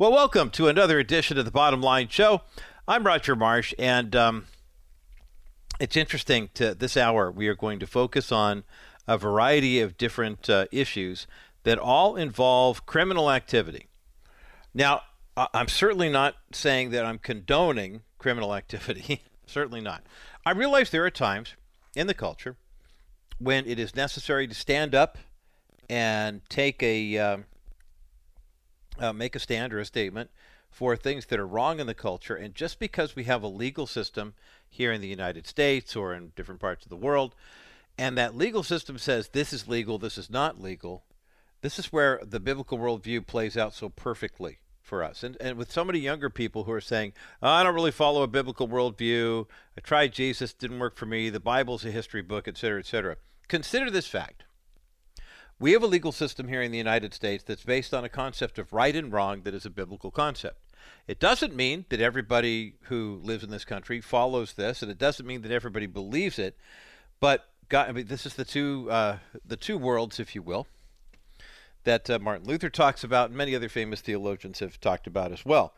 Well, welcome to another edition of the Bottom Line Show. I'm Roger Marsh, and it's interesting. This hour, we are going to focus on a variety of different issues that all involve criminal activity. Now, I'm certainly not saying that I'm condoning criminal activity. Certainly not. I realize there are times in the culture when it is necessary to stand up and take make a stand or a statement for things that are wrong in the culture. And just because we have a legal system here in the United States or in different parts of the world, and that legal system says this is legal, this is not legal, this is where the biblical worldview plays out so perfectly for us. And with so many younger people who are saying, oh, I don't really follow a biblical worldview, I tried Jesus, didn't work for me, the Bible's a history book, et cetera, et cetera. Consider this fact. We have a legal system here in the United States that's based on a concept of right and wrong that is a biblical concept. It doesn't mean that everybody who lives in this country follows this, and it doesn't mean that everybody believes it. But God, I mean, this is the two worlds, if you will, that Martin Luther talks about, and many other famous theologians have talked about as well.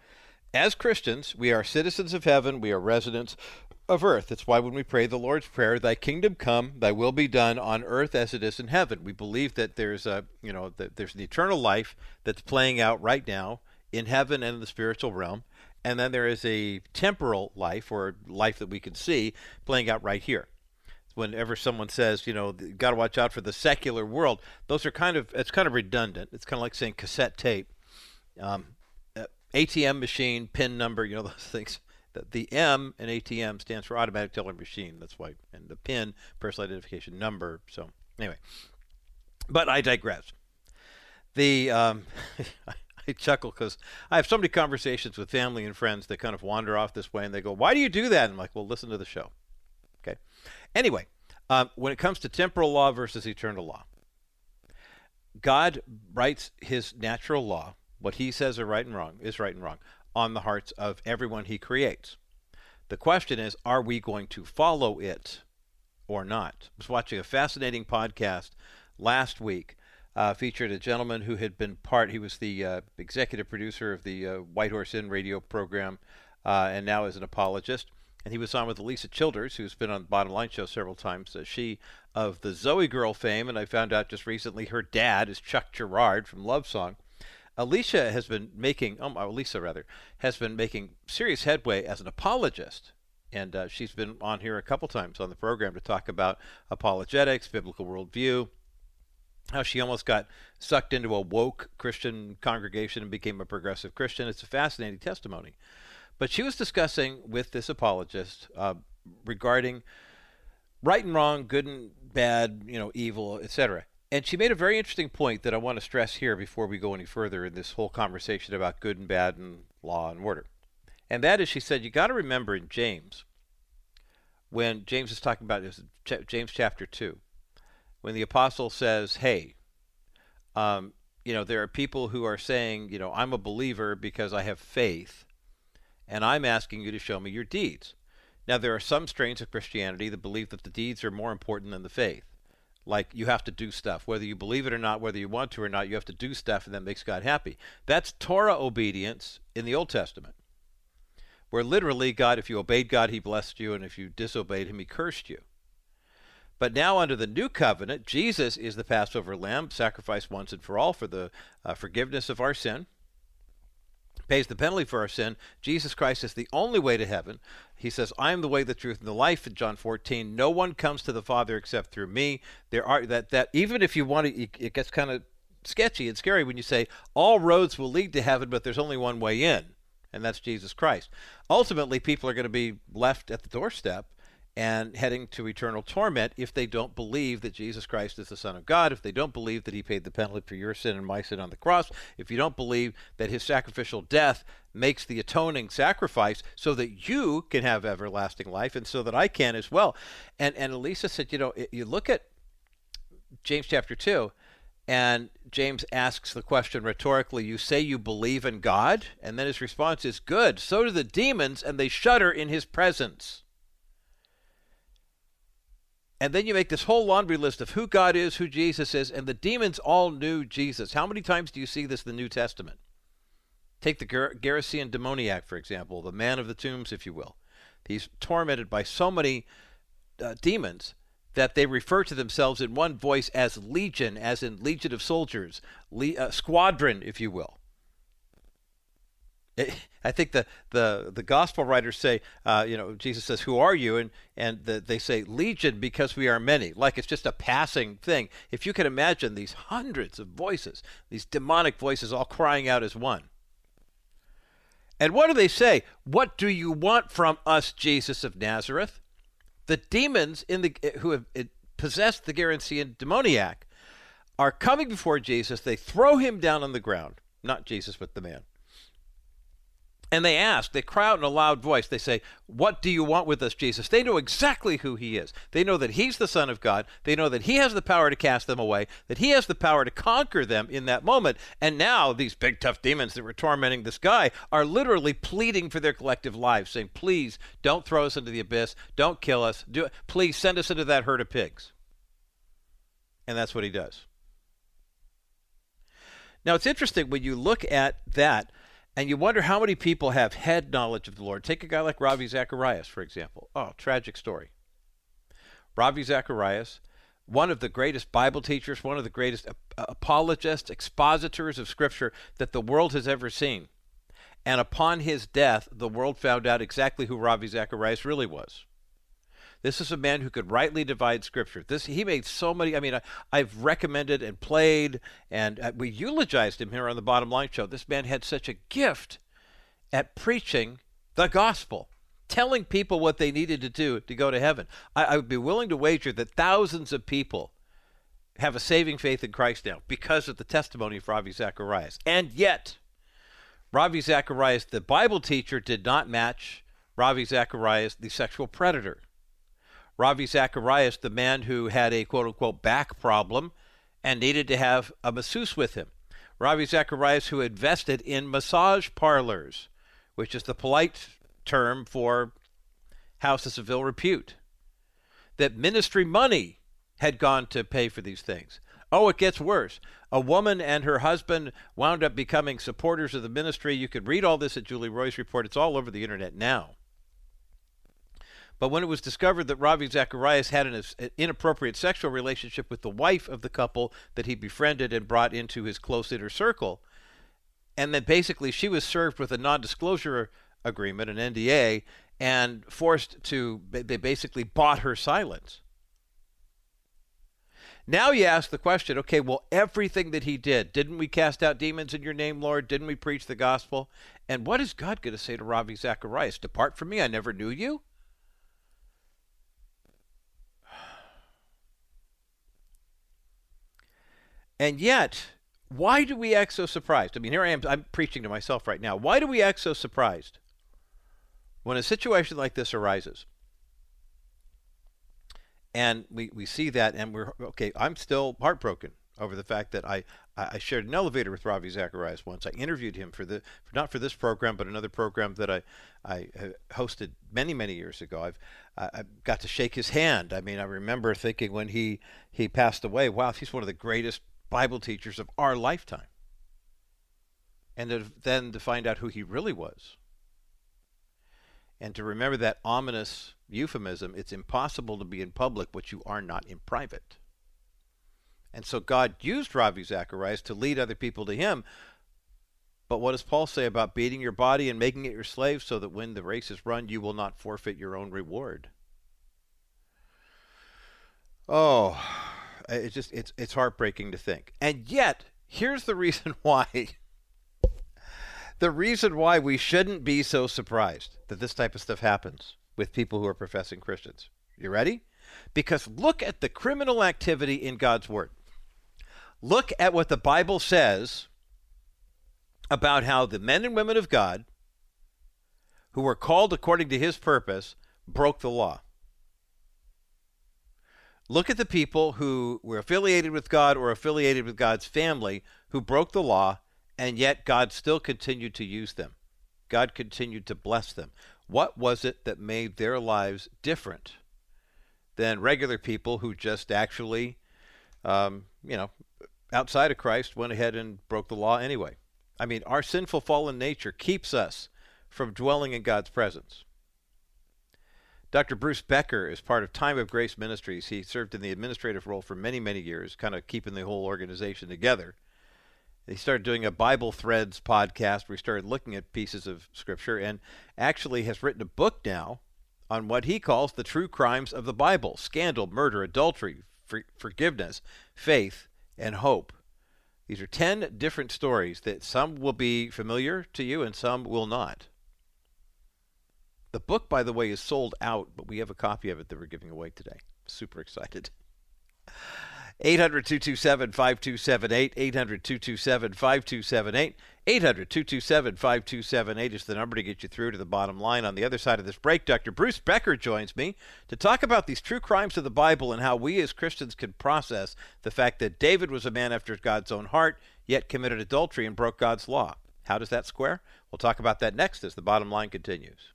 As Christians, we are citizens of heaven. We are residents of earth. That's why when we pray the Lord's Prayer, thy kingdom come, thy will be done on earth as it is in heaven. We believe that there's an eternal life that's playing out right now in heaven and in the spiritual realm. And then there is a temporal life, or life that we can see, playing out right here. Whenever someone says, got to watch out for the secular world, those are it's kind of redundant. It's kind of like saying cassette tape, ATM machine, PIN number, those things. The M in ATM stands for automatic teller machine. That's why. And the PIN, personal identification number. So anyway, but I digress. I chuckle because I have so many conversations with family and friends that kind of wander off this way, and they go, why do you do that? And I'm like, well, listen to the show. Okay. Anyway, when it comes to temporal law versus eternal law, God writes his natural law. What he says are right and wrong is right and wrong on the hearts of everyone he creates. The question is, are we going to follow it or not? I was watching a fascinating podcast last week, featured a gentleman who had been he was the executive producer of the White Horse Inn radio program, and now is an apologist. And he was on with Lisa Childers, who's been on the Bottom Line Show several times. She of the Zoe Girl fame, and I found out just recently her dad is Chuck Girard from Love Song. Alicia has been making, has been making serious headway as an apologist. And she's been on here a couple times on the program to talk about apologetics, biblical worldview, how she almost got sucked into a woke Christian congregation and became a progressive Christian. It's a fascinating testimony. But she was discussing with this apologist regarding right and wrong, good and bad, evil, etc. And she made a very interesting point that I want to stress here before we go any further in this whole conversation about good and bad and law and order. And that is, she said, you got to remember in James, when James is talking about this, James chapter 2, when the apostle says, hey, there are people who are saying, I'm a believer because I have faith, and I'm asking you to show me your deeds. Now, there are some strains of Christianity that believe that the deeds are more important than the faith. Like, you have to do stuff. Whether you believe it or not, whether you want to or not, you have to do stuff, and that makes God happy. That's Torah obedience in the Old Testament, where literally God, if you obeyed God, he blessed you, and if you disobeyed him, he cursed you. But now under the New Covenant, Jesus is the Passover lamb, sacrificed once and for all for the forgiveness of our sin, pays the penalty for our sin. Jesus Christ is the only way to heaven. He says, I am the way, the truth, and the life in John 14. No one comes to the Father except through me. There are that even if you want to, it gets kind of sketchy and scary when you say all roads will lead to heaven, but there's only one way in, and that's Jesus Christ. Ultimately, people are going to be left at the doorstep and heading to eternal torment if they don't believe that Jesus Christ is the Son of God, if they don't believe that he paid the penalty for your sin and my sin on the cross, if you don't believe that his sacrificial death makes the atoning sacrifice so that you can have everlasting life and so that I can as well. And Elisa said, you look at James chapter 2, and James asks the question rhetorically, you say you believe in God? And then his response is, good, so do the demons, and they shudder in his presence. And then you make this whole laundry list of who God is, who Jesus is, and the demons all knew Jesus. How many times do you see this in the New Testament? Take the Gerasian demoniac, for example, the man of the tombs, if you will. He's tormented by so many demons that they refer to themselves in one voice as legion, as in legion of soldiers, squadron, if you will. I think the gospel writers say, Jesus says, "Who are you?" And they say, "Legion, because we are many." Like it's just a passing thing. If you can imagine these hundreds of voices, these demonic voices all crying out as one. And what do they say? "What do you want from us, Jesus of Nazareth?" The demons who have possessed the Gerasian demoniac are coming before Jesus. They throw him down on the ground. Not Jesus, but the man. And they cry out in a loud voice. They say, "What do you want with us, Jesus?" They know exactly who he is. They know that he's the Son of God. They know that he has the power to cast them away, that he has the power to conquer them in that moment. And now these big, tough demons that were tormenting this guy are literally pleading for their collective lives, saying, "Please don't throw us into the abyss. Don't kill us. Please send us into that herd of pigs." And that's what he does. Now, it's interesting when you look at that, and you wonder how many people have had knowledge of the Lord. Take a guy like Ravi Zacharias, for example. Oh, tragic story. Ravi Zacharias, one of the greatest Bible teachers, one of the greatest apologists, expositors of Scripture that the world has ever seen. And upon his death, the world found out exactly who Ravi Zacharias really was. This is a man who could rightly divide Scripture. He made so many, I've recommended and played, and we eulogized him here on the Bottom Line Show. This man had such a gift at preaching the gospel, telling people what they needed to do to go to heaven. I would be willing to wager that thousands of people have a saving faith in Christ now because of the testimony of Ravi Zacharias. And yet, Ravi Zacharias, the Bible teacher, did not match Ravi Zacharias, the sexual predator. Ravi Zacharias, the man who had a quote-unquote back problem and needed to have a masseuse with him. Ravi Zacharias, who invested in massage parlors, which is the polite term for houses of ill repute. That ministry money had gone to pay for these things. Oh, it gets worse. A woman and her husband wound up becoming supporters of the ministry. You can read all this at Julie Roy's report. It's all over the internet now. But when it was discovered that Ravi Zacharias had an inappropriate sexual relationship with the wife of the couple that he befriended and brought into his close inner circle, and then basically she was served with a non-disclosure agreement, an NDA, and they basically bought her silence. Now you ask the question, okay, well, everything that he did, didn't we cast out demons in your name, Lord? Didn't we preach the gospel? And what is God going to say to Ravi Zacharias? "Depart from me, I never knew you"? And yet, why do we act so surprised? Here I am, I'm preaching to myself right now. Why do we act so surprised when a situation like this arises? And we see that, and I'm still heartbroken over the fact that I shared an elevator with Ravi Zacharias once. I interviewed him not for this program, but another program that I hosted many, many years ago. I got to shake his hand. I remember thinking when he passed away, wow, he's one of the greatest Bible teachers of our lifetime. And then to find out who he really was. And to remember that ominous euphemism, it's impossible to be in public what you are not in private. And so God used Ravi Zacharias to lead other people to him. But what does Paul say about beating your body and making it your slave so that when the race is run, you will not forfeit your own reward? Oh, it's heartbreaking to think. And yet, here's the reason why. The reason why we shouldn't be so surprised that this type of stuff happens with people who are professing Christians. You ready? Because look at the criminal activity in God's Word. Look at what the Bible says about how the men and women of God who were called according to his purpose broke the law. Look at the people who were affiliated with God or affiliated with God's family who broke the law, and yet God still continued to use them. God continued to bless them. What was it that made their lives different than regular people who just actually, outside of Christ, went ahead and broke the law anyway? I mean, our sinful fallen nature keeps us from dwelling in God's presence. Dr. Bruce Becker is part of Time of Grace Ministries. He served in the administrative role for many, many years, kind of keeping the whole organization together. He started doing a Bible Threads podcast where he started looking at pieces of Scripture, and actually has written a book now on what he calls the true crimes of the Bible: scandal, murder, adultery, forgiveness, faith, and hope. These are 10 different stories that some will be familiar to you and some will not. The book, by the way, is sold out, but we have a copy of it that we're giving away today. Super excited. 800-227-5278, 800-227-5278, 800-227-5278 is the number to get you through to the bottom line. On the other side of this break, Dr. Bruce Becker joins me to talk about these true crimes of the Bible and how we as Christians can process the fact that David was a man after God's own heart, yet committed adultery and broke God's law. How does that square? We'll talk about that next as the bottom line continues.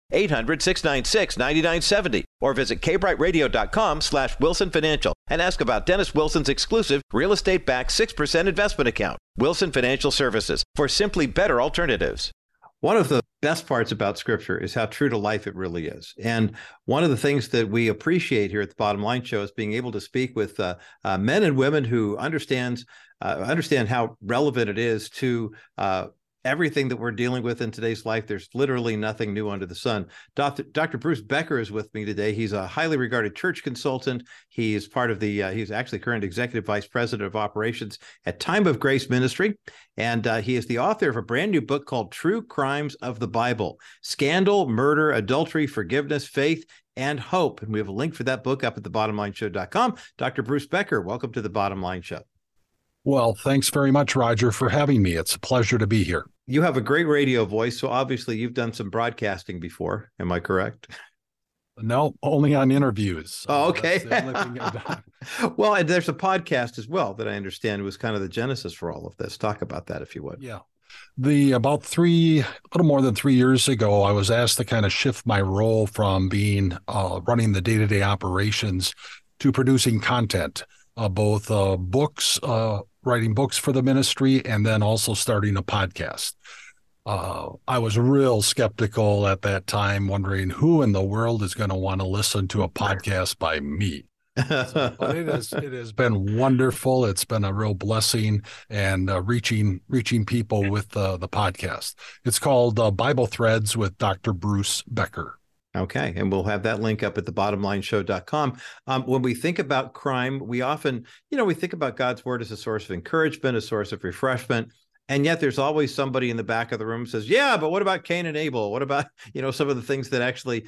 800-696-9970, or visit kbrightradio.com/Wilson Financial and ask about Dennis Wilson's exclusive real estate-backed 6% investment account, Wilson Financial Services, for simply better alternatives. One of the best parts about Scripture is how true to life it really is. And one of the things that we appreciate here at the Bottom Line Show is being able to speak with men and women who understand how relevant it is to everything that we're dealing with in today's life. There's literally nothing new under the sun. Dr. Bruce Becker is with me today. He's a highly regarded church consultant. He is part of the, he's actually current executive vice president of operations at Time of Grace Ministry. And he is the author of a brand new book called True Crimes of the Bible: Scandal, Murder, Adultery, Forgiveness, Faith, and Hope. And we have a link for that book up at thebottomlineshow.com. Dr. Bruce Becker, welcome to the Bottom Line Show. Well, thanks very much, Roger, for having me. It's a pleasure to be here. You have a great radio voice, so obviously you've done some broadcasting before. Am I correct? No, only on interviews. Oh, okay. Well, and there's a podcast as well that I understand was kind of the genesis for all of this. Talk about that, if you would. Yeah. A little more than three years ago, I was asked to kind of shift my role from being running the day-to-day operations to producing content, both books, writing books for the ministry, and then also starting a podcast. I was real skeptical at that time, wondering who in the world is going to want to listen to a podcast by me. But it has been wonderful. It's been a real blessing, and reaching people with the podcast. It's called Bible Threads with Dr. Bruce Becker. Okay, and we'll have that link up at thebottomlineshow.com. When we think about crime, we often, we think about God's word as a source of encouragement, a source of refreshment, and yet there's always somebody in the back of the room who says, yeah, but what about Cain and Abel? What about, some of the things that actually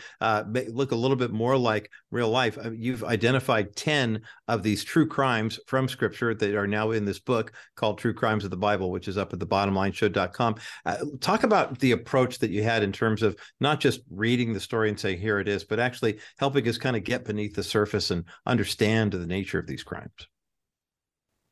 look a little bit more like real life? You've identified 10 of these true crimes from Scripture that are now in this book called True Crimes of the Bible, which is up at thebottomlineshow.com. Talk about the approach that you had in terms of not just reading the story and saying, here it is, but actually helping us kind of get beneath the surface and understand the nature of these crimes.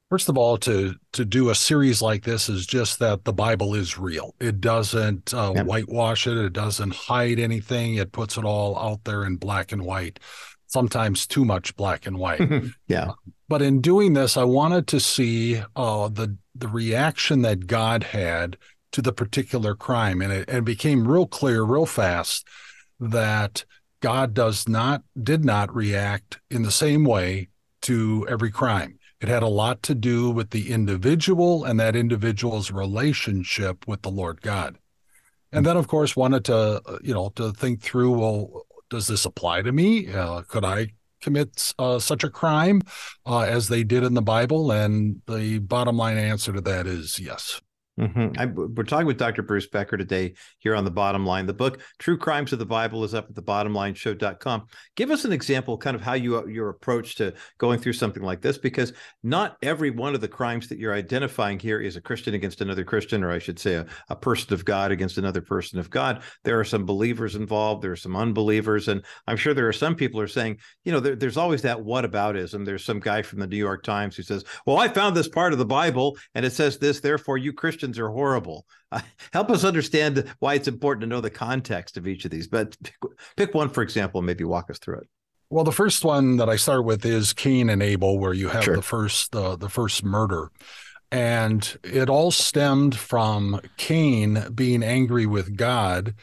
First of all, to do a series like this is just that the Bible is real. It doesn't whitewash it. It doesn't hide anything. It puts it all out there in black and white, sometimes too much black and white. Yeah. But in doing this, I wanted to see the reaction that God had to the particular crime. And it became real clear, real fast, that God did not react in the same way to every crime. It had a lot to do with the individual and that individual's relationship with the Lord God. And then, of course, wanted to think through, well, does this apply to me? Could I commits such a crime as they did in the Bible? And the bottom line answer to that is yes. Mm-hmm. We're talking with Dr. Bruce Becker today here on The Bottom Line. The book, True Crimes of the Bible, is up at thebottomlineshow.com. Give us an example kind of how your approach to going through something like this, because not every one of the crimes that you're identifying here is a Christian against another Christian, or I should say a person of God against another person of God. There are some believers involved. There are some unbelievers. And I'm sure there are some people who are saying, you know, there's always that whataboutism. There's some guy from the New York Times who says, well, I found this part of the Bible, and it says this, therefore you Christians are horrible. Help us understand why it's important to know the context of each of these. But pick one, for example, and maybe walk us through it. Well, the first one that I start with is Cain and Abel, where you have the first murder. And it all stemmed from Cain being angry with God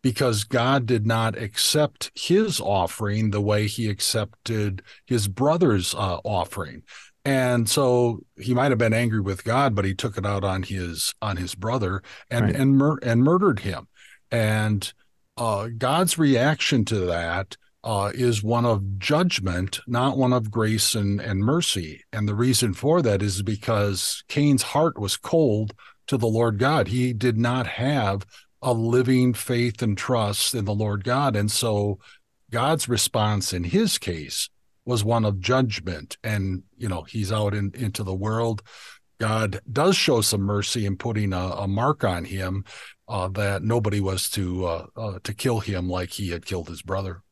because God did not accept his offering the way he accepted his brother's offering. And so he might have been angry with God, but he took it out on his brother and murdered him. And God's reaction to that is one of judgment, not one of grace and mercy. And the reason for that is because Cain's heart was cold to the Lord God. He did not have a living faith and trust in the Lord God. And so God's response in his case was one of judgment, and you know he's out into the world. God does show some mercy in putting a mark on him that nobody was to kill him like he had killed his brother.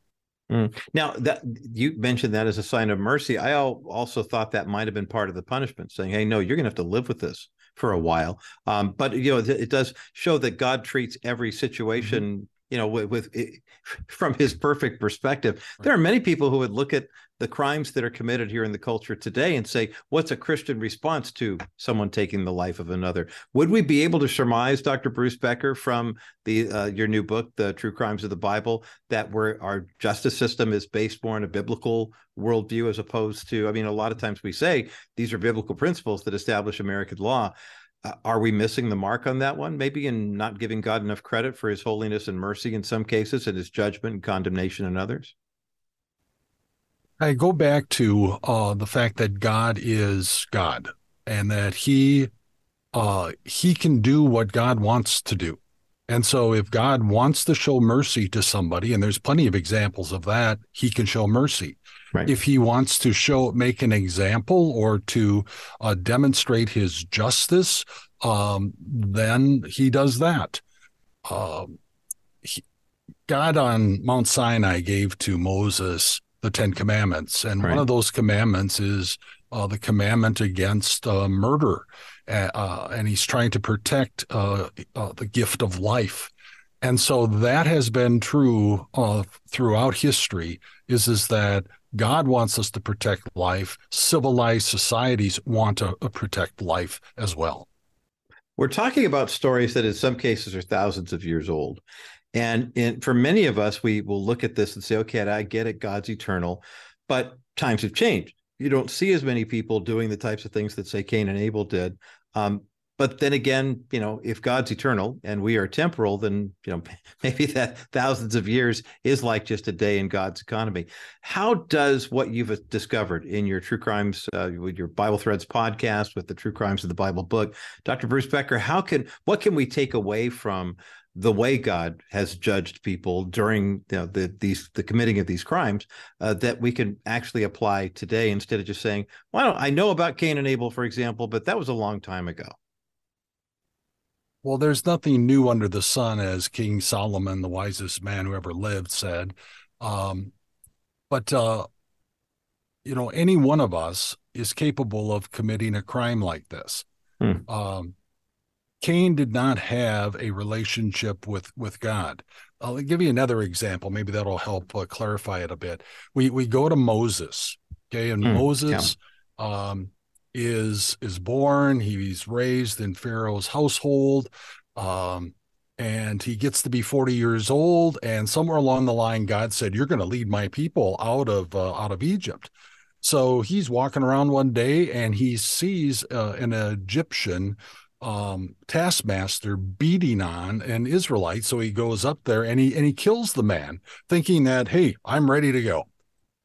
Mm. Now that you mentioned that as a sign of mercy, I also thought that might have been part of the punishment, saying, "Hey, no, you're going to have to live with this for a while." But you know, it does show that God treats every situation, mm-hmm. you know, with from his perfect perspective. Right. There are many people who would look at the crimes that are committed here in the culture today and say, what's a Christian response to someone taking the life of another? Would we be able to surmise, Dr. Bruce Becker, from your new book, The True Crimes of the Bible, that our justice system is based more on a biblical worldview as opposed to, I mean, a lot of times we say these are biblical principles that establish American law. Are we missing the mark on that one? Maybe in not giving God enough credit for his holiness and mercy in some cases and his judgment and condemnation in others? I go back to the fact that God is God and that he can do what God wants to do. And so if God wants to show mercy to somebody, and there's plenty of examples of that, he can show mercy. Right. If he wants to make an example or to demonstrate his justice, then he does that. God on Mount Sinai gave to Moses the Ten Commandments, and one of those commandments is the commandment against murder. And he's trying to protect the gift of life. And so that has been true throughout history, is that God wants us to protect life. Civilized societies want to protect life as well. We're talking about stories that in some cases are thousands of years old. And for many of us, we will look at this and say, okay, I get it, God's eternal, but times have changed. You don't see as many people doing the types of things that, say, Cain and Abel did. But then again, you know, if God's eternal and we are temporal, then, you know, maybe that thousands of years is like just a day in God's economy. How does what you've discovered in your True Crimes, with your Bible Threads podcast, with the True Crimes of the Bible book, Dr. Bruce Becker, what can we take away from the way God has judged people during the committing of these crimes that we can actually apply today instead of just saying, well, I know about Cain and Abel, for example, but that was a long time ago? Well, there's nothing new under the sun, as King Solomon, the wisest man who ever lived, said. You know, any one of us is capable of committing a crime like this. Hmm. Cain did not have a relationship with God. I'll give you another example. Maybe that'll help clarify it a bit. We go to Moses, okay? And Moses is born. He's raised in Pharaoh's household, and he gets to be 40 years old. And somewhere along the line, God said, you're going to lead my people out of Egypt. So he's walking around one day, and he sees an Egyptian taskmaster beating on an Israelite. So he goes up there and he kills the man, thinking that, hey, I'm ready to go.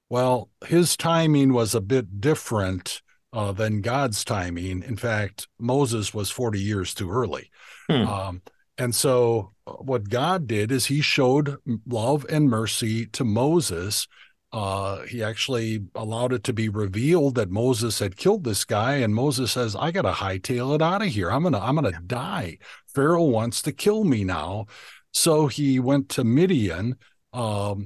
Well, his timing was a bit different than God's timing. In fact, Moses was 40 years too early. And so what God did is he showed love and mercy to Moses. He actually allowed it to be revealed that Moses had killed this guy. And Moses says, I got to hightail it out of here. I'm going to die. Pharaoh wants to kill me now. So he went to Midian for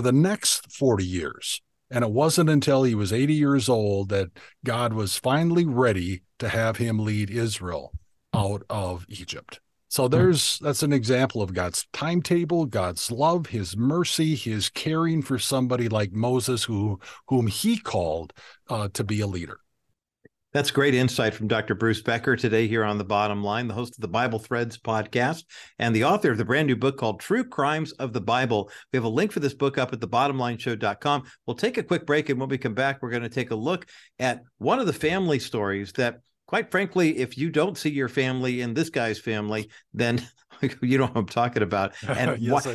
the next 40 years. And it wasn't until he was 80 years old that God was finally ready to have him lead Israel out of Egypt. So that's an example of God's timetable, God's love, his mercy, his caring for somebody like Moses, whom he called to be a leader. That's great insight from Dr. Bruce Becker today here on The Bottom Line, the host of the Bible Threads podcast and the author of the brand new book called True Crimes of the Bible. We have a link for this book up at thebottomlineshow.com. We'll take a quick break, and when we come back, we're going to take a look at one of the family stories that, quite frankly, if you don't see your family in this guy's family, then you know what I'm talking about. And yes,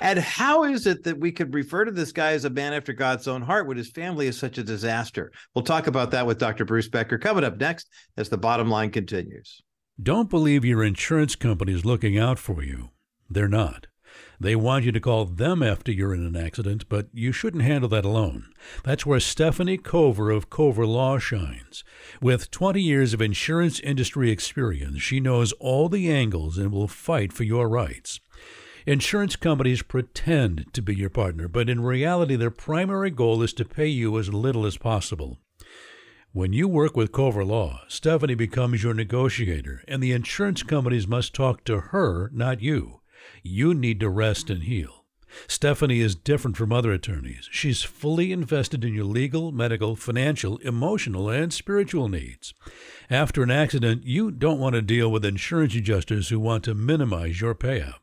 how is it that we could refer to this guy as a man after God's own heart when his family is such a disaster? We'll talk about that with Dr. Bruce Becker coming up next as The Bottom Line continues. Don't believe your insurance company is looking out for you. They're not. They want you to call them after you're in an accident, but you shouldn't handle that alone. That's where Stephanie Cover of Cover Law shines. With 20 years of insurance industry experience, she knows all the angles and will fight for your rights. Insurance companies pretend to be your partner, but in reality, their primary goal is to pay you as little as possible. When you work with Cover Law, Stephanie becomes your negotiator, and the insurance companies must talk to her, not you. You need to rest and heal. Stephanie is different from other attorneys. She's fully invested in your legal, medical, financial, emotional, and spiritual needs. After an accident, you don't want to deal with insurance adjusters who want to minimize your payout.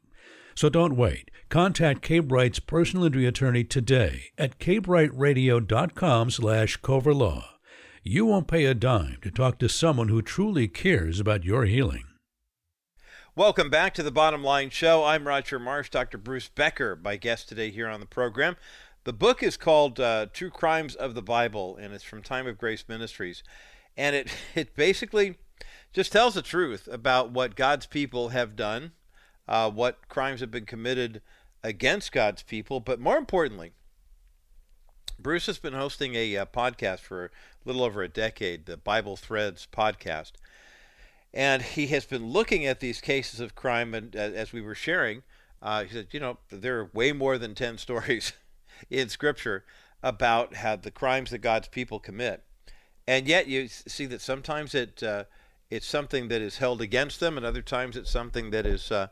So don't wait. Contact Cabe Wright's personal injury attorney today at cabewrightradio.com/coverlaw. You won't pay a dime to talk to someone who truly cares about your healing. Welcome back to The Bottom Line Show. I'm Roger Marsh. Dr. Bruce Becker, my guest today here on the program. The book is called True Crimes of the Bible, and it's from Time of Grace Ministries. And it basically just tells the truth about what God's people have done, what crimes have been committed against God's people. But more importantly, Bruce has been hosting a podcast for a little over a decade, the Bible Threads podcast. And he has been looking at these cases of crime, and as we were sharing, he said, you know, there are way more than 10 stories in Scripture about how the crimes that God's people commit. And yet you see that sometimes it's something that is held against them, and other times it's something that is, that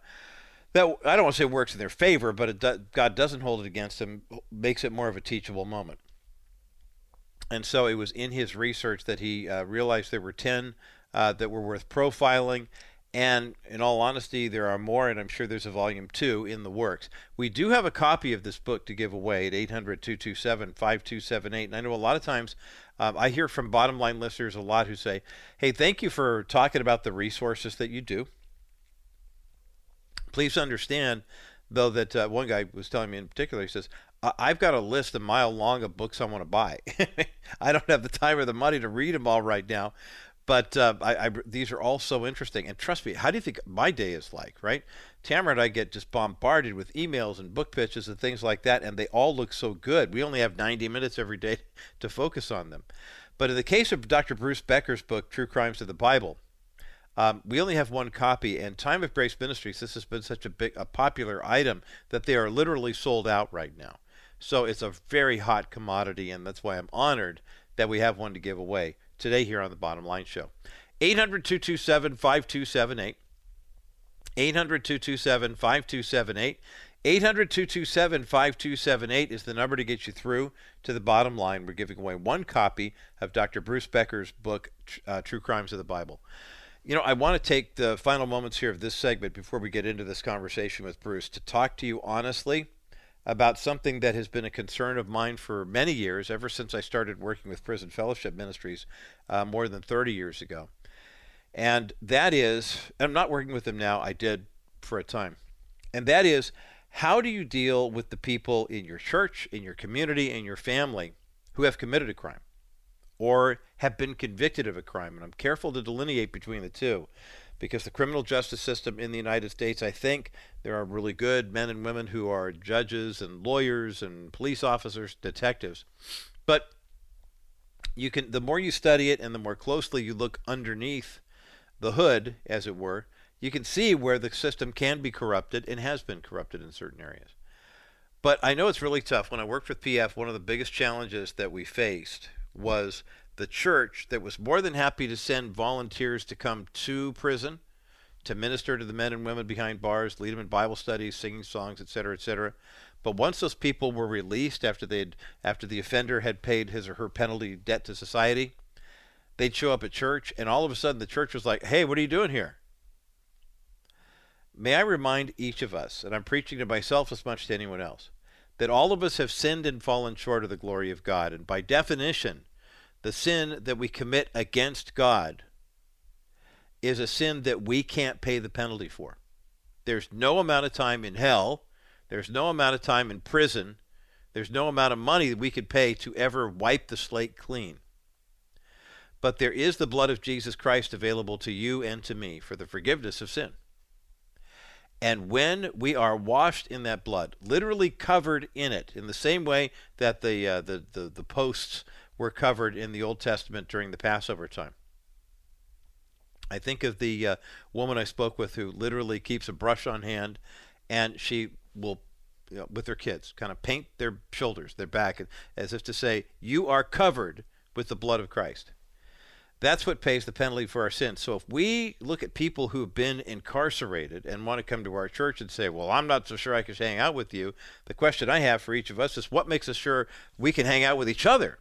I don't want to say works in their favor, but God doesn't hold it against them, makes it more of a teachable moment. And so it was in his research that he realized there were 10 that were worth profiling, and in all honesty, there are more, and I'm sure there's a volume 2 in the works. We do have a copy of this book to give away at 800-227-5278, and I know a lot of times I hear from Bottom Line listeners a lot who say, hey, thank you for talking about the resources that you do. Please understand, though, that one guy was telling me in particular, he says, I've got a list a mile long of books I want to buy. I don't have the time or the money to read them all right now. But these are all so interesting. And trust me, how do you think my day is like, right? Tamara and I get just bombarded with emails and book pitches and things like that, and they all look so good. We only have 90 minutes every day to focus on them. But in the case of Dr. Bruce Becker's book, True Crimes of the Bible, we only have one copy. And Time of Grace Ministries, this has been such a popular item that they are literally sold out right now. So it's a very hot commodity, and that's why I'm honored that we have one to give away today here on the Bottom Line Show. 800-227-5278. 800-227-5278. 800-227-5278 is the number to get you through to the Bottom Line. We're giving away one copy of Dr. Bruce Becker's book, True Crimes of the Bible. You know, I want to take the final moments here of this segment before we get into this conversation with Bruce to talk to you honestly about something that has been a concern of mine for many years, ever since I started working with Prison Fellowship Ministries more than 30 years ago. And that is, I'm not working with them now, I did for a time, and that is How do you deal with the people in your church, in your community, in your family who have committed a crime or have been convicted of a crime? And I'm careful to delineate between the two because the criminal justice system in the United States, I think there are really good men and women who are judges and lawyers and police officers, detectives. But you can, the more you study it and the more closely you look underneath the hood, as it were, you can see where the system can be corrupted and has been corrupted in certain areas. But I know it's really tough. When I worked with PF, one of the biggest challenges that we faced was the church that was more than happy to send volunteers to come to prison, to minister to the men and women behind bars, lead them in Bible studies, singing songs, et cetera, et cetera. But once those people were released after the offender had paid his or her penalty debt to society, they'd show up at church and all of a sudden the church was like, hey, what are you doing here? May I remind each of us, and I'm preaching to myself as much as to anyone else, that all of us have sinned and fallen short of the glory of God. And by definition, the sin that we commit against God is a sin that we can't pay the penalty for. There's no amount of time in hell. There's no amount of time in prison. There's no amount of money that we could pay to ever wipe the slate clean. But there is the blood of Jesus Christ available to you and to me for the forgiveness of sin. And when we are washed in that blood, literally covered in it, in the same way that the posts were covered in the Old Testament during the Passover time. I think of the woman I spoke with who literally keeps a brush on hand, and she will, you know, with her kids, kind of paint their shoulders, their back, as if to say, you are covered with the blood of Christ. That's what pays the penalty for our sins. So if we look at people who have been incarcerated and want to come to our church and say, well, I'm not so sure I can hang out with you, the question I have for each of us is what makes us sure we can hang out with each other?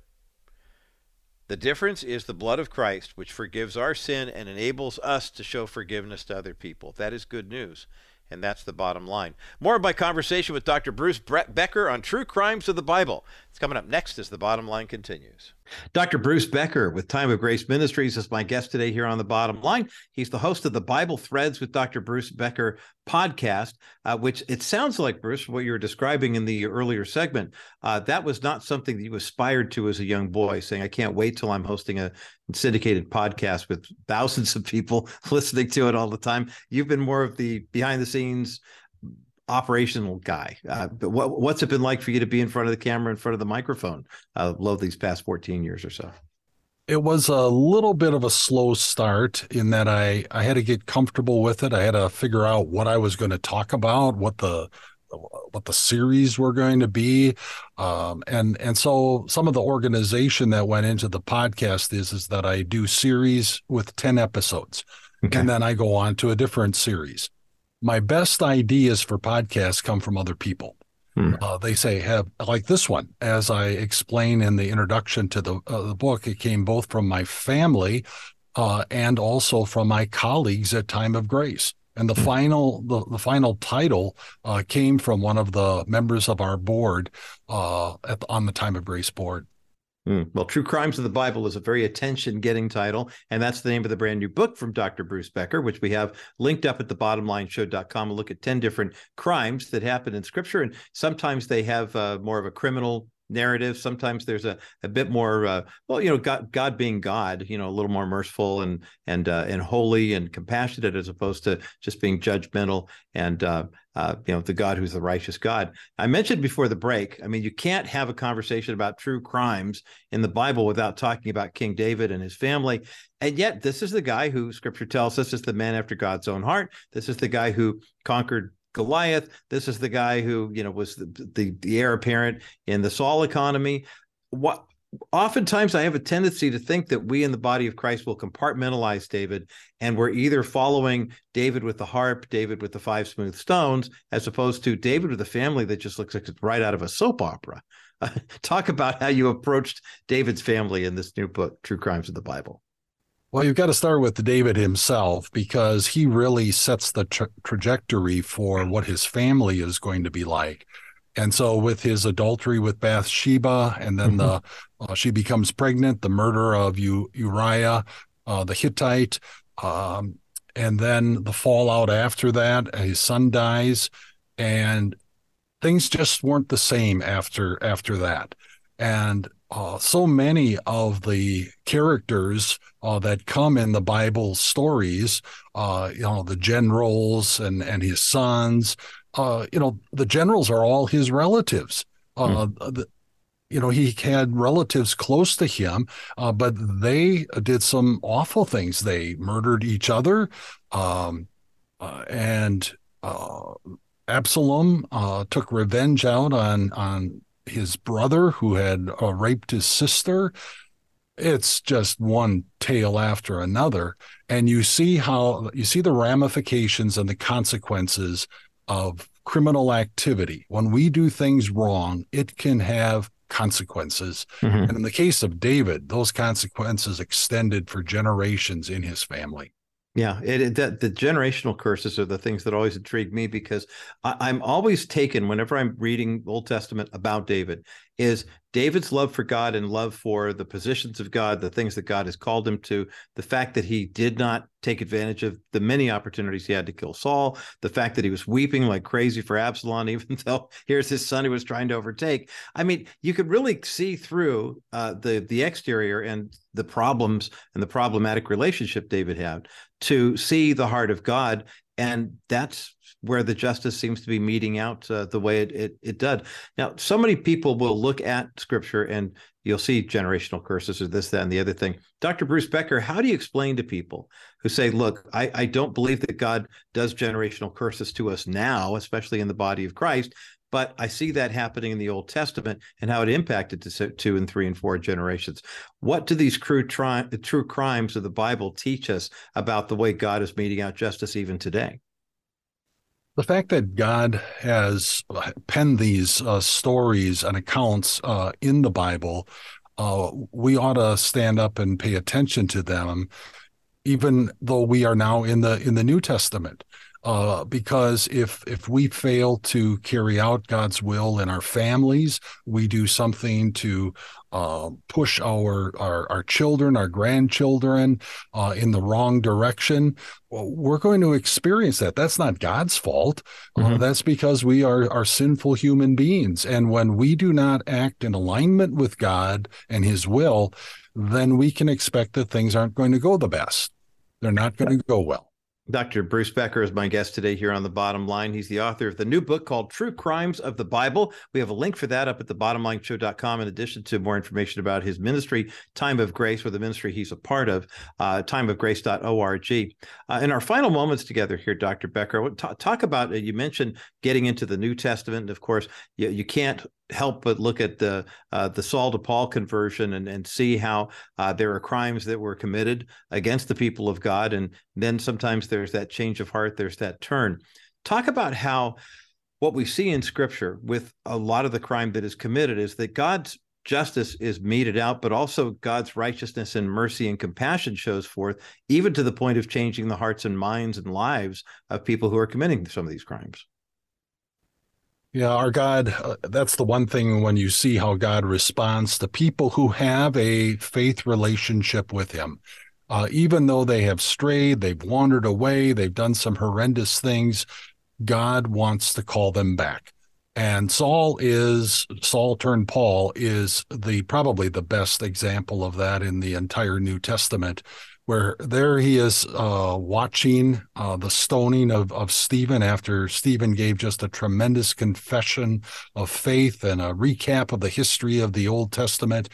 The difference is the blood of Christ, which forgives our sin and enables us to show forgiveness to other people. That is good news, and that's the bottom line. More of my conversation with Dr. Bruce Becker on True Crimes of the Bible. It's coming up next as the bottom line continues. Dr. Bruce Becker with Time of Grace Ministries is my guest today here on The Bottom Line. He's the host of the Bible Threads with Dr. Bruce Becker podcast, which it sounds like, Bruce, what you were describing in the earlier segment, that was not something that you aspired to as a young boy, saying, I can't wait till I'm hosting a syndicated podcast with thousands of people listening to it all the time. You've been more of the behind-the-scenes operational guy. But what's it been like for you to be in front of the camera, in front of the microphone, these past 14 years or so? It was a little bit of a slow start in that I had to get comfortable with it. I had to figure out what I was going to talk about, what the series were going to be. And so some of the organization that went into the podcast is that I do series with 10 episodes, and then I go on to a different series. My best ideas for podcasts come from other people. They say, have like this one, as I explain in the introduction to the book, it came both from my family and also from my colleagues at Time of Grace. And the final title came from one of the members of our board on the Time of Grace board. Well, True Crimes of the Bible is a very attention-getting title, and that's the name of the brand new book from Dr. Bruce Becker, which we have linked up at thebottomlineshow.com. A look at 10 different crimes that happen in Scripture, and sometimes they have more of a criminal narrative. Sometimes there's a bit more, God being God, you know, a little more merciful and holy and compassionate as opposed to just being judgmental and the God who's the righteous God. I mentioned before the break, I mean, you can't have a conversation about true crimes in the Bible without talking about King David and his family. And yet this is the guy who Scripture tells us is the man after God's own heart. This is the guy who conquered Goliath. This is the guy who, was the heir apparent in the Saul economy. Oftentimes I have a tendency to think that we in the body of Christ will compartmentalize David, and we're either following David with the harp, David with the five smooth stones, as opposed to David with a family that just looks like it's right out of a soap opera. Talk about how you approached David's family in this new book, True Crimes of the Bible. Well, you've got to start with David himself, because he really sets the trajectory for what his family is going to be like. And so with his adultery with Bathsheba, and then she becomes pregnant, the murder of Uriah, the Hittite, and then the fallout after that, his son dies. And things just weren't the same after that. And so many of the characters that come in the Bible stories, the generals and his sons, the generals are all his relatives. He had relatives close to him, but they did some awful things. They murdered each other, and Absalom took revenge out on his brother who had raped his sister. It's just one tale after another, and you see the ramifications and the consequences of criminal activity. When we do things wrong, it can have consequences. Mm-hmm. And in the case of David, those consequences extended for generations in his family. Yeah, the generational curses are the things that always intrigue me, because I'm always taken, whenever I'm reading Old Testament about David, is David's love for God and love for the positions of God, the things that God has called him to, the fact that he did not take advantage of the many opportunities he had to kill Saul, the fact that he was weeping like crazy for Absalom, even though here's his son he was trying to overtake. I mean, you could really see through the exterior and the problems and the problematic relationship David had to see the heart of God. And that's where the justice seems to be meeting out the way it did. Now, so many people will look at Scripture and you'll see generational curses or this, that, and the other thing. Dr. Bruce Becker, how do you explain to people who say, look, I don't believe that God does generational curses to us now, especially in the body of Christ, but I see that happening in the Old Testament and how it impacted the 2 and 3 and 4 generations. What do these true crimes of the Bible teach us about the way God is meeting out justice even today? The fact that God has penned these stories and accounts in the Bible, we ought to stand up and pay attention to them, even though we are now in the New Testament. Because if we fail to carry out God's will in our families, we do something to push our children, our grandchildren in the wrong direction, we're going to experience that. That's not God's fault. Mm-hmm. That's because we are sinful human beings. And when we do not act in alignment with God and his will, then we can expect that things aren't going to go the best. They're not going to go well. Dr. Bruce Becker is my guest today here on The Bottom Line. He's the author of the new book called True Crimes of the Bible. We have a link for that up at thebottomlineshow.com, in addition to more information about his ministry, Time of Grace, or the ministry he's a part of, timeofgrace.org. In our final moments together here, Dr. Becker, talk about, you mentioned getting into the New Testament, and of course, you can't help but look at the Saul to Paul conversion and see how there are crimes that were committed against the people of God. And then sometimes there's that change of heart, there's that turn. Talk about how what we see in Scripture with a lot of the crime that is committed is that God's justice is meted out, but also God's righteousness and mercy and compassion shows forth, even to the point of changing the hearts and minds and lives of people who are committing some of these crimes. Yeah, our God, that's the one thing when you see how God responds to people who have a faith relationship with him. Even though they have strayed, they've wandered away, they've done some horrendous things, God wants to call them back. And Saul turned Paul is probably the best example of that in the entire New Testament, where there he is watching the stoning of Stephen after Stephen gave just a tremendous confession of faith and a recap of the history of the Old Testament.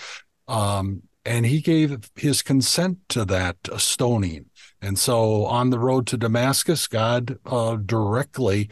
And he gave his consent to that stoning. And so on the road to Damascus, God directly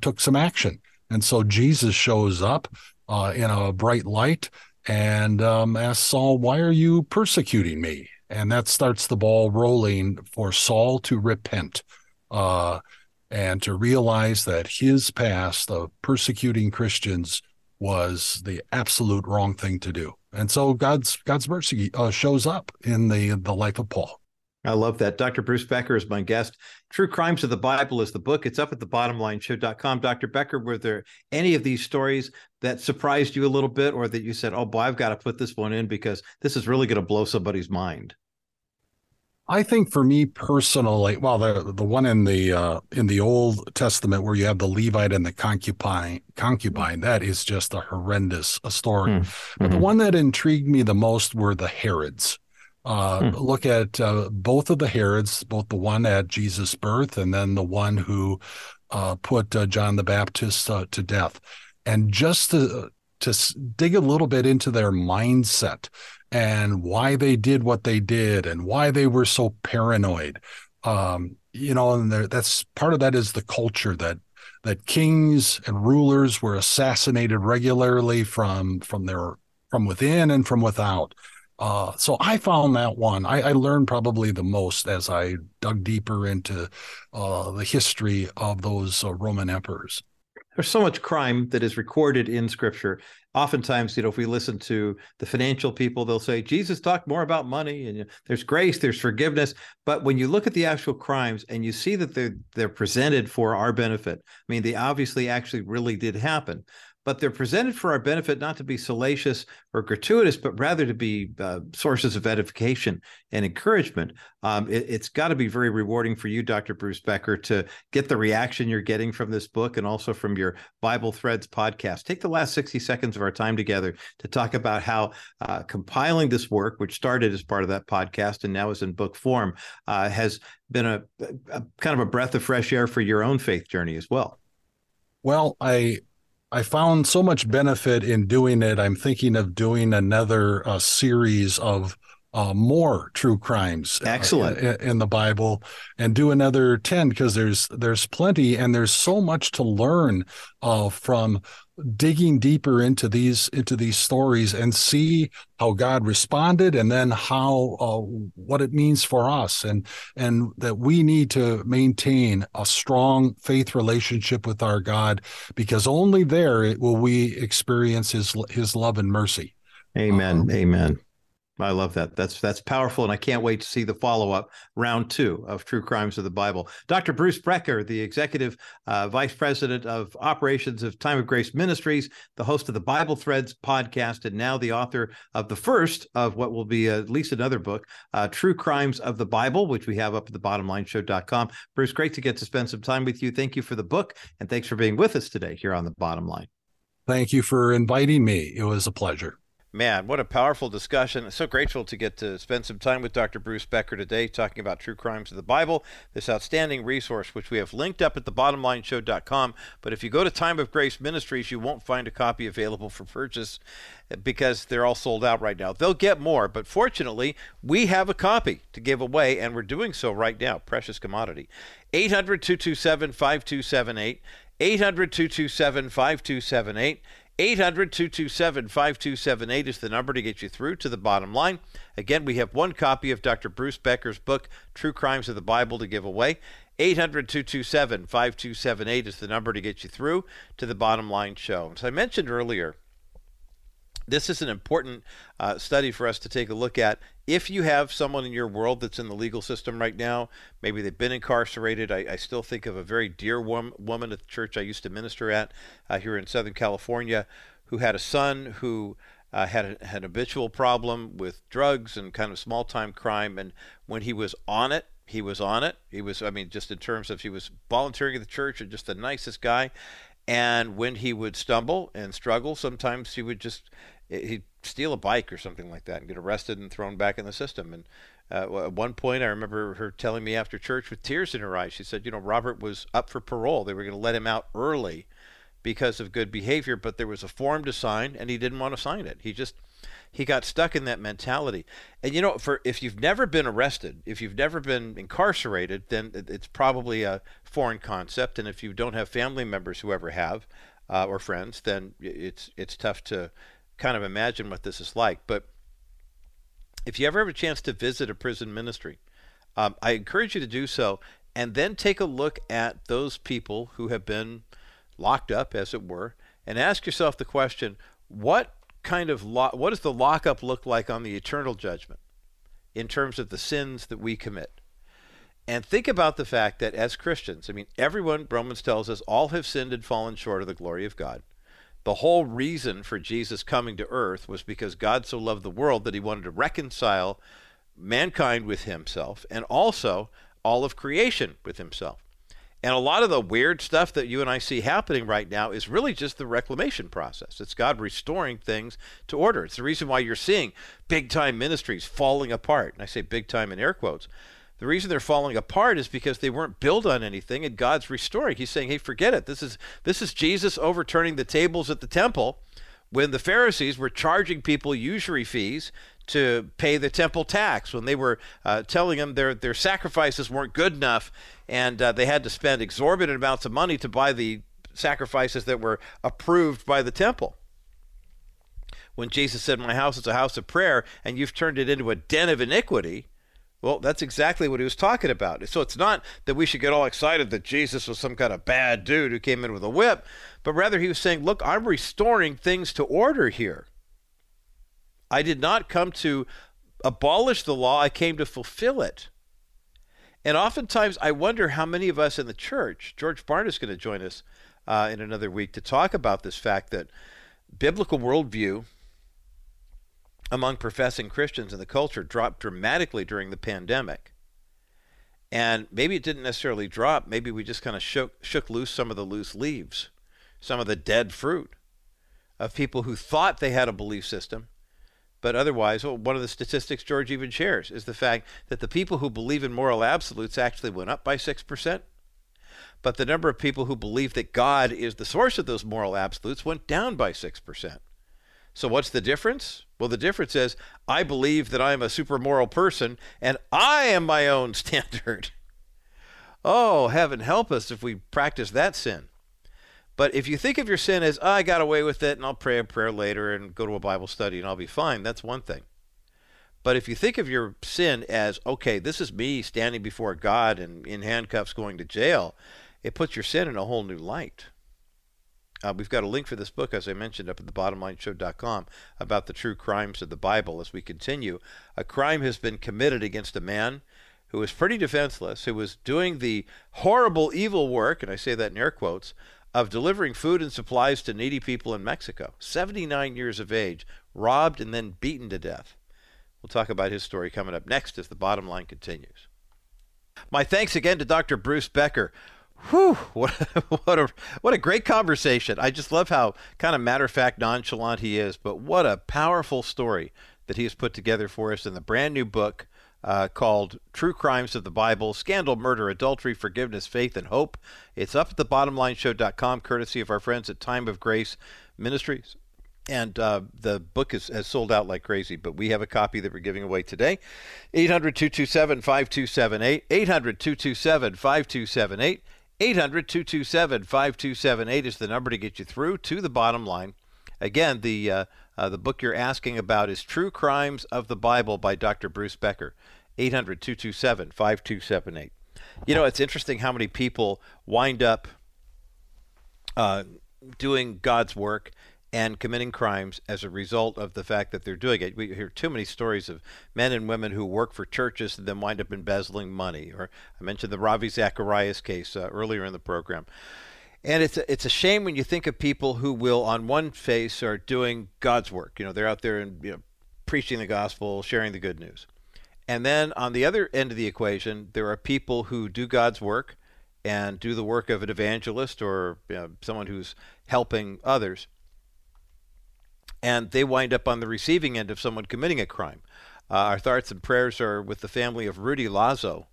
took some action. And so Jesus shows up in a bright light and asks Saul, "Why are you persecuting me?" And that starts the ball rolling for Saul to repent and to realize that his past of persecuting Christians was the absolute wrong thing to do. And so God's mercy shows up in the life of Paul. I love that. Dr. Bruce Becker is my guest. True Crimes of the Bible is the book. It's up at thebottomlineshow.com. Dr. Becker, were there any of these stories that surprised you a little bit, or that you said, oh boy, I've got to put this one in because this is really going to blow somebody's mind? I think for me personally, well, the one in the Old Testament where you have the Levite and the concubine, that is just a horrendous story. Mm-hmm. But the one that intrigued me the most were the Herods. Look at both of the Herods, both the one at Jesus' birth and then the one who put John the Baptist to death. And just to dig a little bit into their mindset and why they did what they did and why they were so paranoid. And that's part of that is the culture that kings and rulers were assassinated regularly from within and from without. So I found that one. I learned probably the most as I dug deeper into the history of those Roman emperors. There's so much crime that is recorded in Scripture. Oftentimes, if we listen to the financial people, they'll say, Jesus talked more about money, and there's grace, there's forgiveness. But when you look at the actual crimes and you see that they're presented for our benefit, I mean, they obviously actually really did happen. But they're presented for our benefit, not to be salacious or gratuitous, but rather to be sources of edification and encouragement. It's got to be very rewarding for you, Dr. Bruce Becker, to get the reaction you're getting from this book and also from your Bible Threads podcast. Take the last 60 seconds of our time together to talk about how compiling this work, which started as part of that podcast and now is in book form, has been a kind of a breath of fresh air for your own faith journey as well. Well, I found so much benefit in doing it. I'm thinking of doing another series of more true crimes. Excellent. In the Bible, and do another 10 because there's plenty and there's so much to learn from digging deeper into these stories and see how God responded and then how what it means for us and that we need to maintain a strong faith relationship with our God, because only there will we experience his love and mercy. Amen. Amen. I love that. That's powerful, and I can't wait to see the follow-up, round 2 of True Crimes of the Bible. Dr. Bruce Becker, the Executive Vice President of Operations of Time of Grace Ministries, the host of the Bible Threads podcast, and now the author of the first of what will be at least another book, True Crimes of the Bible, which we have up at the bottomlineshow.com. Bruce, great to get to spend some time with you. Thank you for the book, and thanks for being with us today here on The Bottom Line. Thank you for inviting me. It was a pleasure. Man, what a powerful discussion. So grateful to get to spend some time with Dr. Bruce Becker today talking about True Crimes of the Bible, this outstanding resource, which we have linked up at thebottomlineshow.com. But if you go to Time of Grace Ministries, you won't find a copy available for purchase because they're all sold out right now. They'll get more, but fortunately, we have a copy to give away, and we're doing so right now. Precious commodity. 800-227-5278, 800-227-5278. 800-227-5278 is the number to get you through to The Bottom Line. Again, we have one copy of Dr. Bruce Becker's book, True Crimes of the Bible, to give away. 800-227-5278 is the number to get you through to The Bottom Line Show. As I mentioned earlier, this is an important study for us to take a look at. If you have someone in your world that's in the legal system right now, maybe they've been incarcerated. I still think of a very dear woman at the church I used to minister at here in Southern California, who had a son who had an habitual problem with drugs and kind of small-time crime. And when he was on it, He was, just in terms of he was volunteering at the church and just the nicest guy. And when he would stumble and struggle, sometimes he'd steal a bike or something like that and get arrested and thrown back in the system. And at one point, I remember her telling me after church with tears in her eyes, she said, Robert was up for parole. They were going to let him out early because of good behavior, but there was a form to sign and he didn't want to sign it. He got stuck in that mentality. And if you've never been arrested, if you've never been incarcerated, then it's probably a foreign concept. And if you don't have family members who ever have, or friends, then it's tough to kind of imagine what this is like. But if you ever have a chance to visit a prison ministry, I encourage you to do so, and then take a look at those people who have been locked up, as it were, and ask yourself the question, what does the lockup look like on the eternal judgment in terms of the sins that we commit? And think about the fact that as Christians, everyone, Romans tells us, all have sinned and fallen short of the glory of God. The whole reason for Jesus coming to earth was because God so loved the world that he wanted to reconcile mankind with himself, and also all of creation with himself. And a lot of the weird stuff that you and I see happening right now is really just the reclamation process. It's God restoring things to order. It's the reason why you're seeing big-time ministries falling apart. And I say big-time in air quotes. The reason they're falling apart is because they weren't built on anything, and God's restoring. He's saying, hey, forget it. This is Jesus overturning the tables at the temple when the Pharisees were charging people usury fees to pay the temple tax, when they were telling them their sacrifices weren't good enough, and they had to spend exorbitant amounts of money to buy the sacrifices that were approved by the temple. When Jesus said, my house is a house of prayer, and you've turned it into a den of iniquity, well, that's exactly what he was talking about. So it's not that we should get all excited that Jesus was some kind of bad dude who came in with a whip, but rather he was saying, look, I'm restoring things to order here. I did not come to abolish the law. I came to fulfill it. And oftentimes I wonder how many of us in the church, George Barna's going to join us in another week to talk about this fact that biblical worldview among professing Christians in the culture dropped dramatically during the pandemic. And maybe it didn't necessarily drop. Maybe we just kind of shook loose some of the loose leaves, some of the dead fruit of people who thought they had a belief system. But otherwise, well, one of the statistics George even shares is the fact that the people who believe in moral absolutes actually went up by 6%. But the number of people who believe that God is the source of those moral absolutes went down by 6%. So what's the difference? Well, the difference is I believe that I am a super moral person and I am my own standard. Oh, heaven help us if we practice that sin. But if you think of your sin as, oh, I got away with it and I'll pray a prayer later and go to a Bible study and I'll be fine, that's one thing. But if you think of your sin as, okay, this is me standing before God and in handcuffs going to jail, it puts your sin in a whole new light. We've got a link for this book, as I mentioned, up at thebottomlineshow.com about the true crimes of the Bible as we continue. A crime has been committed against a man who was pretty defenseless, who was doing the horrible evil work, and I say that in air quotes, of delivering food and supplies to needy people in Mexico. 79 years of age, robbed and then beaten to death. We'll talk about his story coming up next as the bottom line continues. My thanks again to Dr. Bruce Becker. Whew, what a great conversation. I just love how kind of matter-of-fact nonchalant he is, but what a powerful story that he has put together for us in the brand new book called True Crimes of the Bible, Scandal, Murder, Adultery, Forgiveness, Faith, and Hope. It's up at thebottomlineshow.com, courtesy of our friends at Time of Grace Ministries. And the book has sold out like crazy, but we have a copy that we're giving away today. 800-227-5278, 800-227-5278, 800-227-5278 is the number to get you through to the bottom line. Again, the book you're asking about is True Crimes of the Bible by Dr. Bruce Becker, 800-227-5278. You know, it's interesting how many people wind up doing God's work and committing crimes as a result of the fact that they're doing it. We hear too many stories of men and women who work for churches and then wind up embezzling money. Or I mentioned the Ravi Zacharias case earlier in the program. And it's a shame when you think of people who will, on one face, are doing God's work. You know, they're out there and preaching the gospel, sharing the good news. And then on the other end of the equation, there are people who do God's work and do the work of an evangelist or someone who's helping others. And they wind up on the receiving end of someone committing a crime. Our thoughts and prayers are with the family of Rudy Lazo,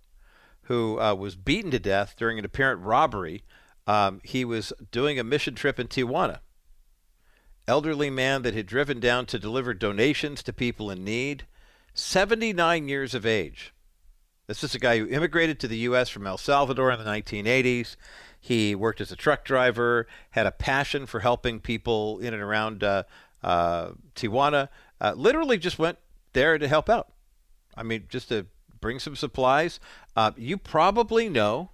who was beaten to death during an apparent robbery. He was doing a mission trip in Tijuana. Elderly man that had driven down to deliver donations to people in need, 79 years of age. This is a guy who immigrated to the U.S. from El Salvador in the 1980s. He worked as a truck driver, had a passion for helping people in and around Tijuana, literally just went there to help out. I mean, just to bring some supplies. You probably know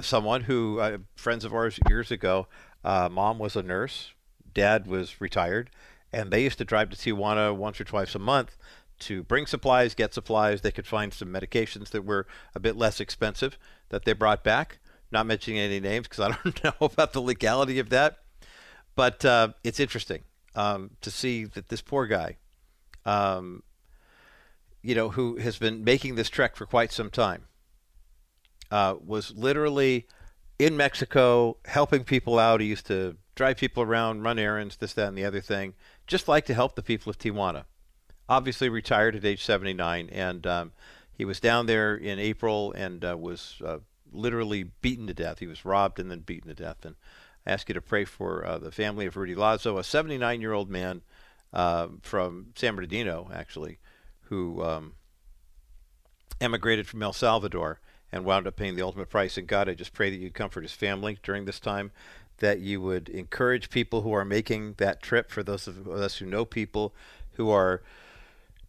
someone who, friends of ours years ago, mom was a nurse, dad was retired, and they used to drive to Tijuana once or twice a month to bring supplies, get supplies. They could find some medications that were a bit less expensive that they brought back. Not mentioning any names because I don't know about the legality of that. But it's interesting to see that this poor guy you know, who has been making this trek for quite some time, was literally in Mexico helping people out. He used to drive people around, run errands, this, that, and the other thing, just like to help the people of Tijuana. Obviously retired at age 79, and he was down there in April and was literally beaten to death. He was robbed and then beaten to death. And I ask you to pray for the family of Rudy Lazo, a 79-year-old man from San Bernardino, actually, who emigrated from El Salvador and wound up paying the ultimate price. And God, I just pray that you'd comfort his family during this time, that you would encourage people who are making that trip, for those of us who know people who are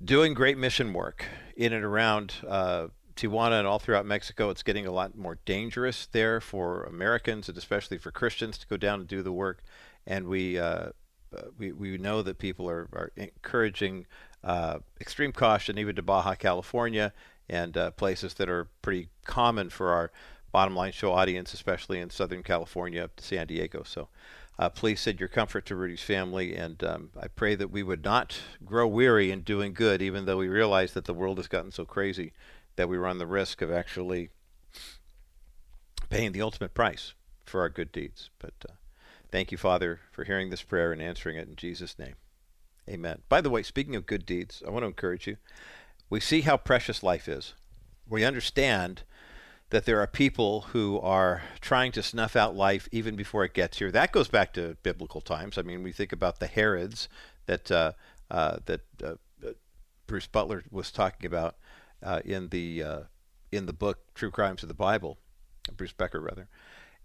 doing great mission work in and around Tijuana and all throughout Mexico. It's getting a lot more dangerous there for Americans and especially for Christians to go down and do the work. And we know that people are encouraging extreme caution, even to Baja California and places that are pretty common for our Bottom Line Show audience, especially in Southern California up to San Diego. So please send your comfort to Rudy's family, and I pray that we would not grow weary in doing good, even though we realize that the world has gotten so crazy that we run the risk of actually paying the ultimate price for our good deeds. But thank you, Father, for hearing this prayer and answering it in Jesus' name. Amen. By the way, speaking of good deeds, I want to encourage you. We see how precious life is. We understand that there are people who are trying to snuff out life even before it gets here. That goes back to biblical times. I mean, we think about the Herods that Bruce Butler was talking about in the book True Crimes of the Bible, Bruce Becker rather.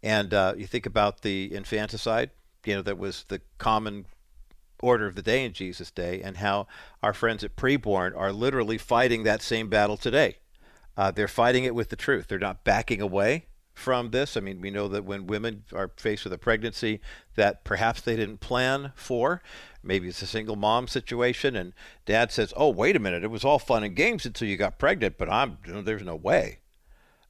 And you think about the infanticide, you know, that was the common order of the day in Jesus' day, and how our friends at Preborn are literally fighting that same battle today. They're fighting it with the truth. They're not backing away from this. I mean, we know that when women are faced with a pregnancy that perhaps they didn't plan for, maybe it's a single mom situation, and dad says, oh, wait a minute, it was all fun and games until you got pregnant, but there's no way.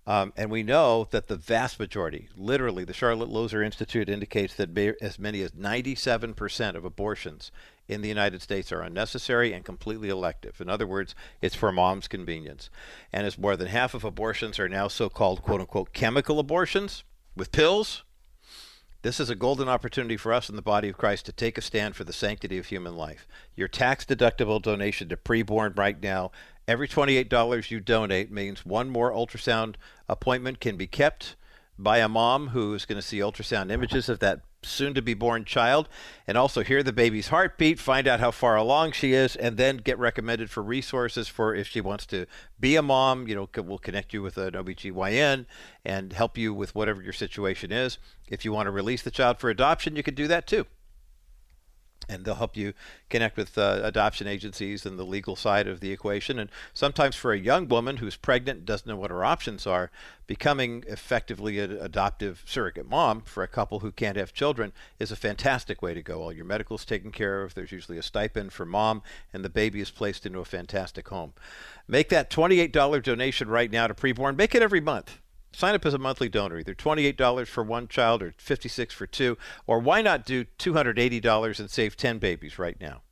And we know that the vast majority, literally, the Charlotte Lozer Institute indicates that as many as 97% of abortions in the United States are unnecessary and completely elective. In other words, it's for mom's convenience. And as more than half of abortions are now so-called, quote-unquote, chemical abortions with pills, this is a golden opportunity for us in the body of Christ to take a stand for the sanctity of human life. Your tax-deductible donation to Preborn right now, every $28 you donate means one more ultrasound appointment can be kept by a mom who is going to see ultrasound images of that soon-to-be-born child and also hear the baby's heartbeat, find out how far along she is, and then get recommended for resources for if she wants to be a mom. You know, we'll connect you with an OBGYN and help you with whatever your situation is. If you want to release the child for adoption, you can do that too. And they'll help you connect with adoption agencies and the legal side of the equation. And sometimes for a young woman who's pregnant, doesn't know what her options are, becoming effectively an adoptive surrogate mom for a couple who can't have children is a fantastic way to go. All your medical's taken care of. There's usually a stipend for mom, and the baby is placed into a fantastic home. Make that $28 donation right now to Preborn. Make it every month. Sign up as a monthly donor, either $28 for one child or $56 for two, or why not do $280 and save 10 babies right now?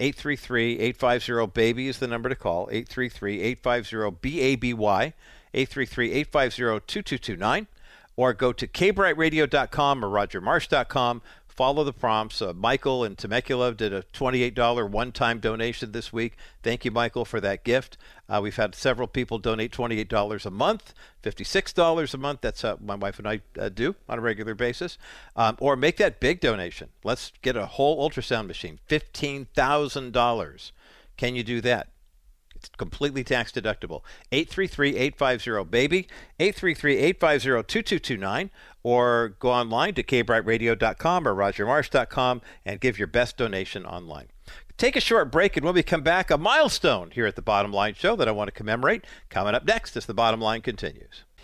833-850-BABY is the number to call, 833-850-BABY, 833-850-2229, or go to kbrightradio.com or rogermarsh.com. Follow the prompts. Michael in Temecula did a $28 one-time donation this week. Thank you, Michael, for that gift. We've had several people donate $28 a month, $56 a month. That's what my wife and I do on a regular basis. Or make that big donation. Let's get a whole ultrasound machine, $15,000. Can you do that? It's completely tax deductible. 833-850-BABY, 833-850-2229, or go online to kbrightradio.com or rogermarsh.com and give your best donation online. Take a short break, and when we come back, a milestone here at the Bottom Line Show that I want to commemorate. Coming up next as the Bottom Line continues.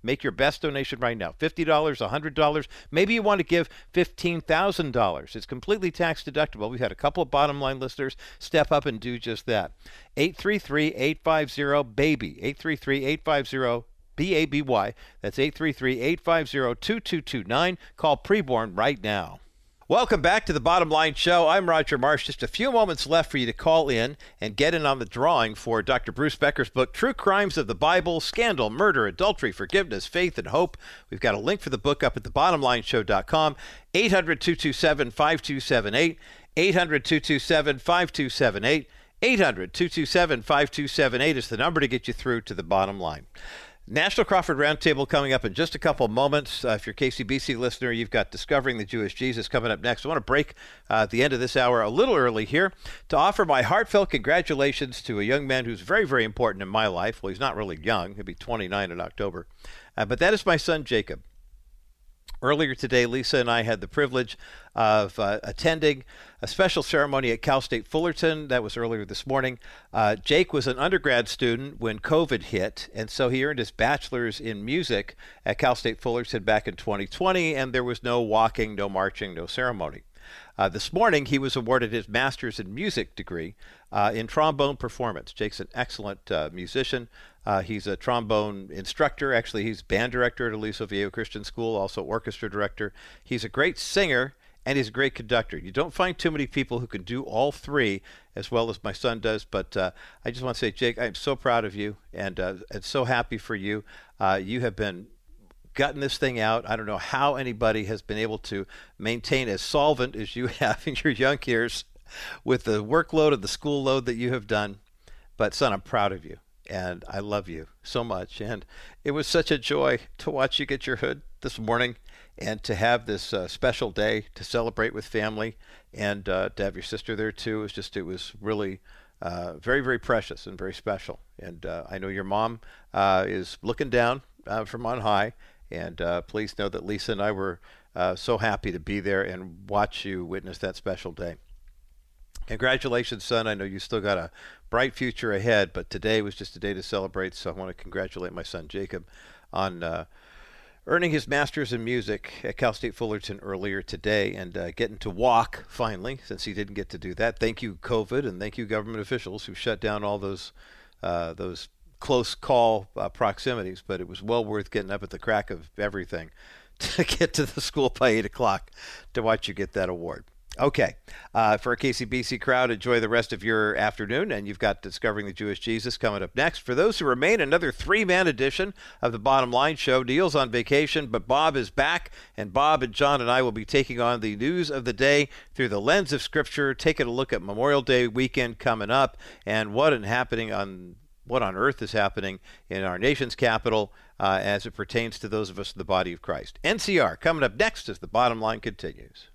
Make your best donation right now. $50, $100. Maybe you want to give $15,000. It's completely tax deductible. We've had a couple of Bottom Line listeners step up and do just that. 833-850-BABY. 833-850-BABY. That's 833-850-2229. Call Preborn right now. Welcome back to the Bottom Line Show. I'm Roger Marsh. Just a few moments left for you to call in and get in on the drawing for Dr. Bruce Becker's book, True Crimes of the Bible, Scandal, Murder, Adultery, Forgiveness, Faith, and Hope. We've got a link for the book up at thebottomlineshow.com, 800-227-5278, 800-227-5278, 800-227-5278 is the number to get you through to the bottom line. National Crawford Roundtable coming up in just a couple moments. If you're a KCBC listener, you've got Discovering the Jewish Jesus coming up next. I want to break at the end of this hour a little early here to offer my heartfelt congratulations to a young man who's very, very important in my life. Well, he's not really young. He'll be 29 in October. But that is my son, Jacob. Earlier today, Lisa and I had the privilege of attending a special ceremony at Cal State Fullerton. That was earlier this morning. Jake was an undergrad student when COVID hit, and so he earned his bachelor's in music at Cal State Fullerton back in 2020, and there was no walking, no marching, no ceremony. This morning, he was awarded his master's in music degree in trombone performance. Jake's an excellent musician. He's a trombone instructor. Actually, he's band director at Aliso Viejo Christian School, also orchestra director. He's a great singer, and he's a great conductor. You don't find too many people who can do all three as well as my son does. But I just want to say, Jake, I am so proud of you and so happy for you. You have been gotten this thing out. I don't know how anybody has been able to maintain as solvent as you have in your young years with the workload and the school load that you have done. But son, I'm proud of you and I love you so much. And it was such a joy to watch you get your hood this morning and to have this special day to celebrate with family and to have your sister there too. It was really very, very precious and very special. And I know your mom is looking down from on high. And please know that Lisa and I were so happy to be there and watch you witness that special day. Congratulations, son. I know you still got a bright future ahead, but today was just a day to celebrate. So I want to congratulate my son, Jacob, on earning his master's in music at Cal State Fullerton earlier today and getting to walk finally, since he didn't get to do that. Thank you, COVID, and thank you, government officials who shut down all those close call proximities, but it was well worth getting up at the crack of everything to get to the school by 8 o'clock to watch you get that award. Okay. For a KCBC crowd, enjoy the rest of your afternoon, and you've got Discovering the Jewish Jesus coming up next. For those who remain, another three-man edition of the Bottom Line Show. Neil's on vacation, but Bob is back, and Bob and John and I will be taking on the news of the day through the lens of Scripture, taking a look at Memorial Day weekend coming up and what on earth is happening in our nation's capital as it pertains to those of us in the body of Christ. NCR coming up next as the Bottom Line continues.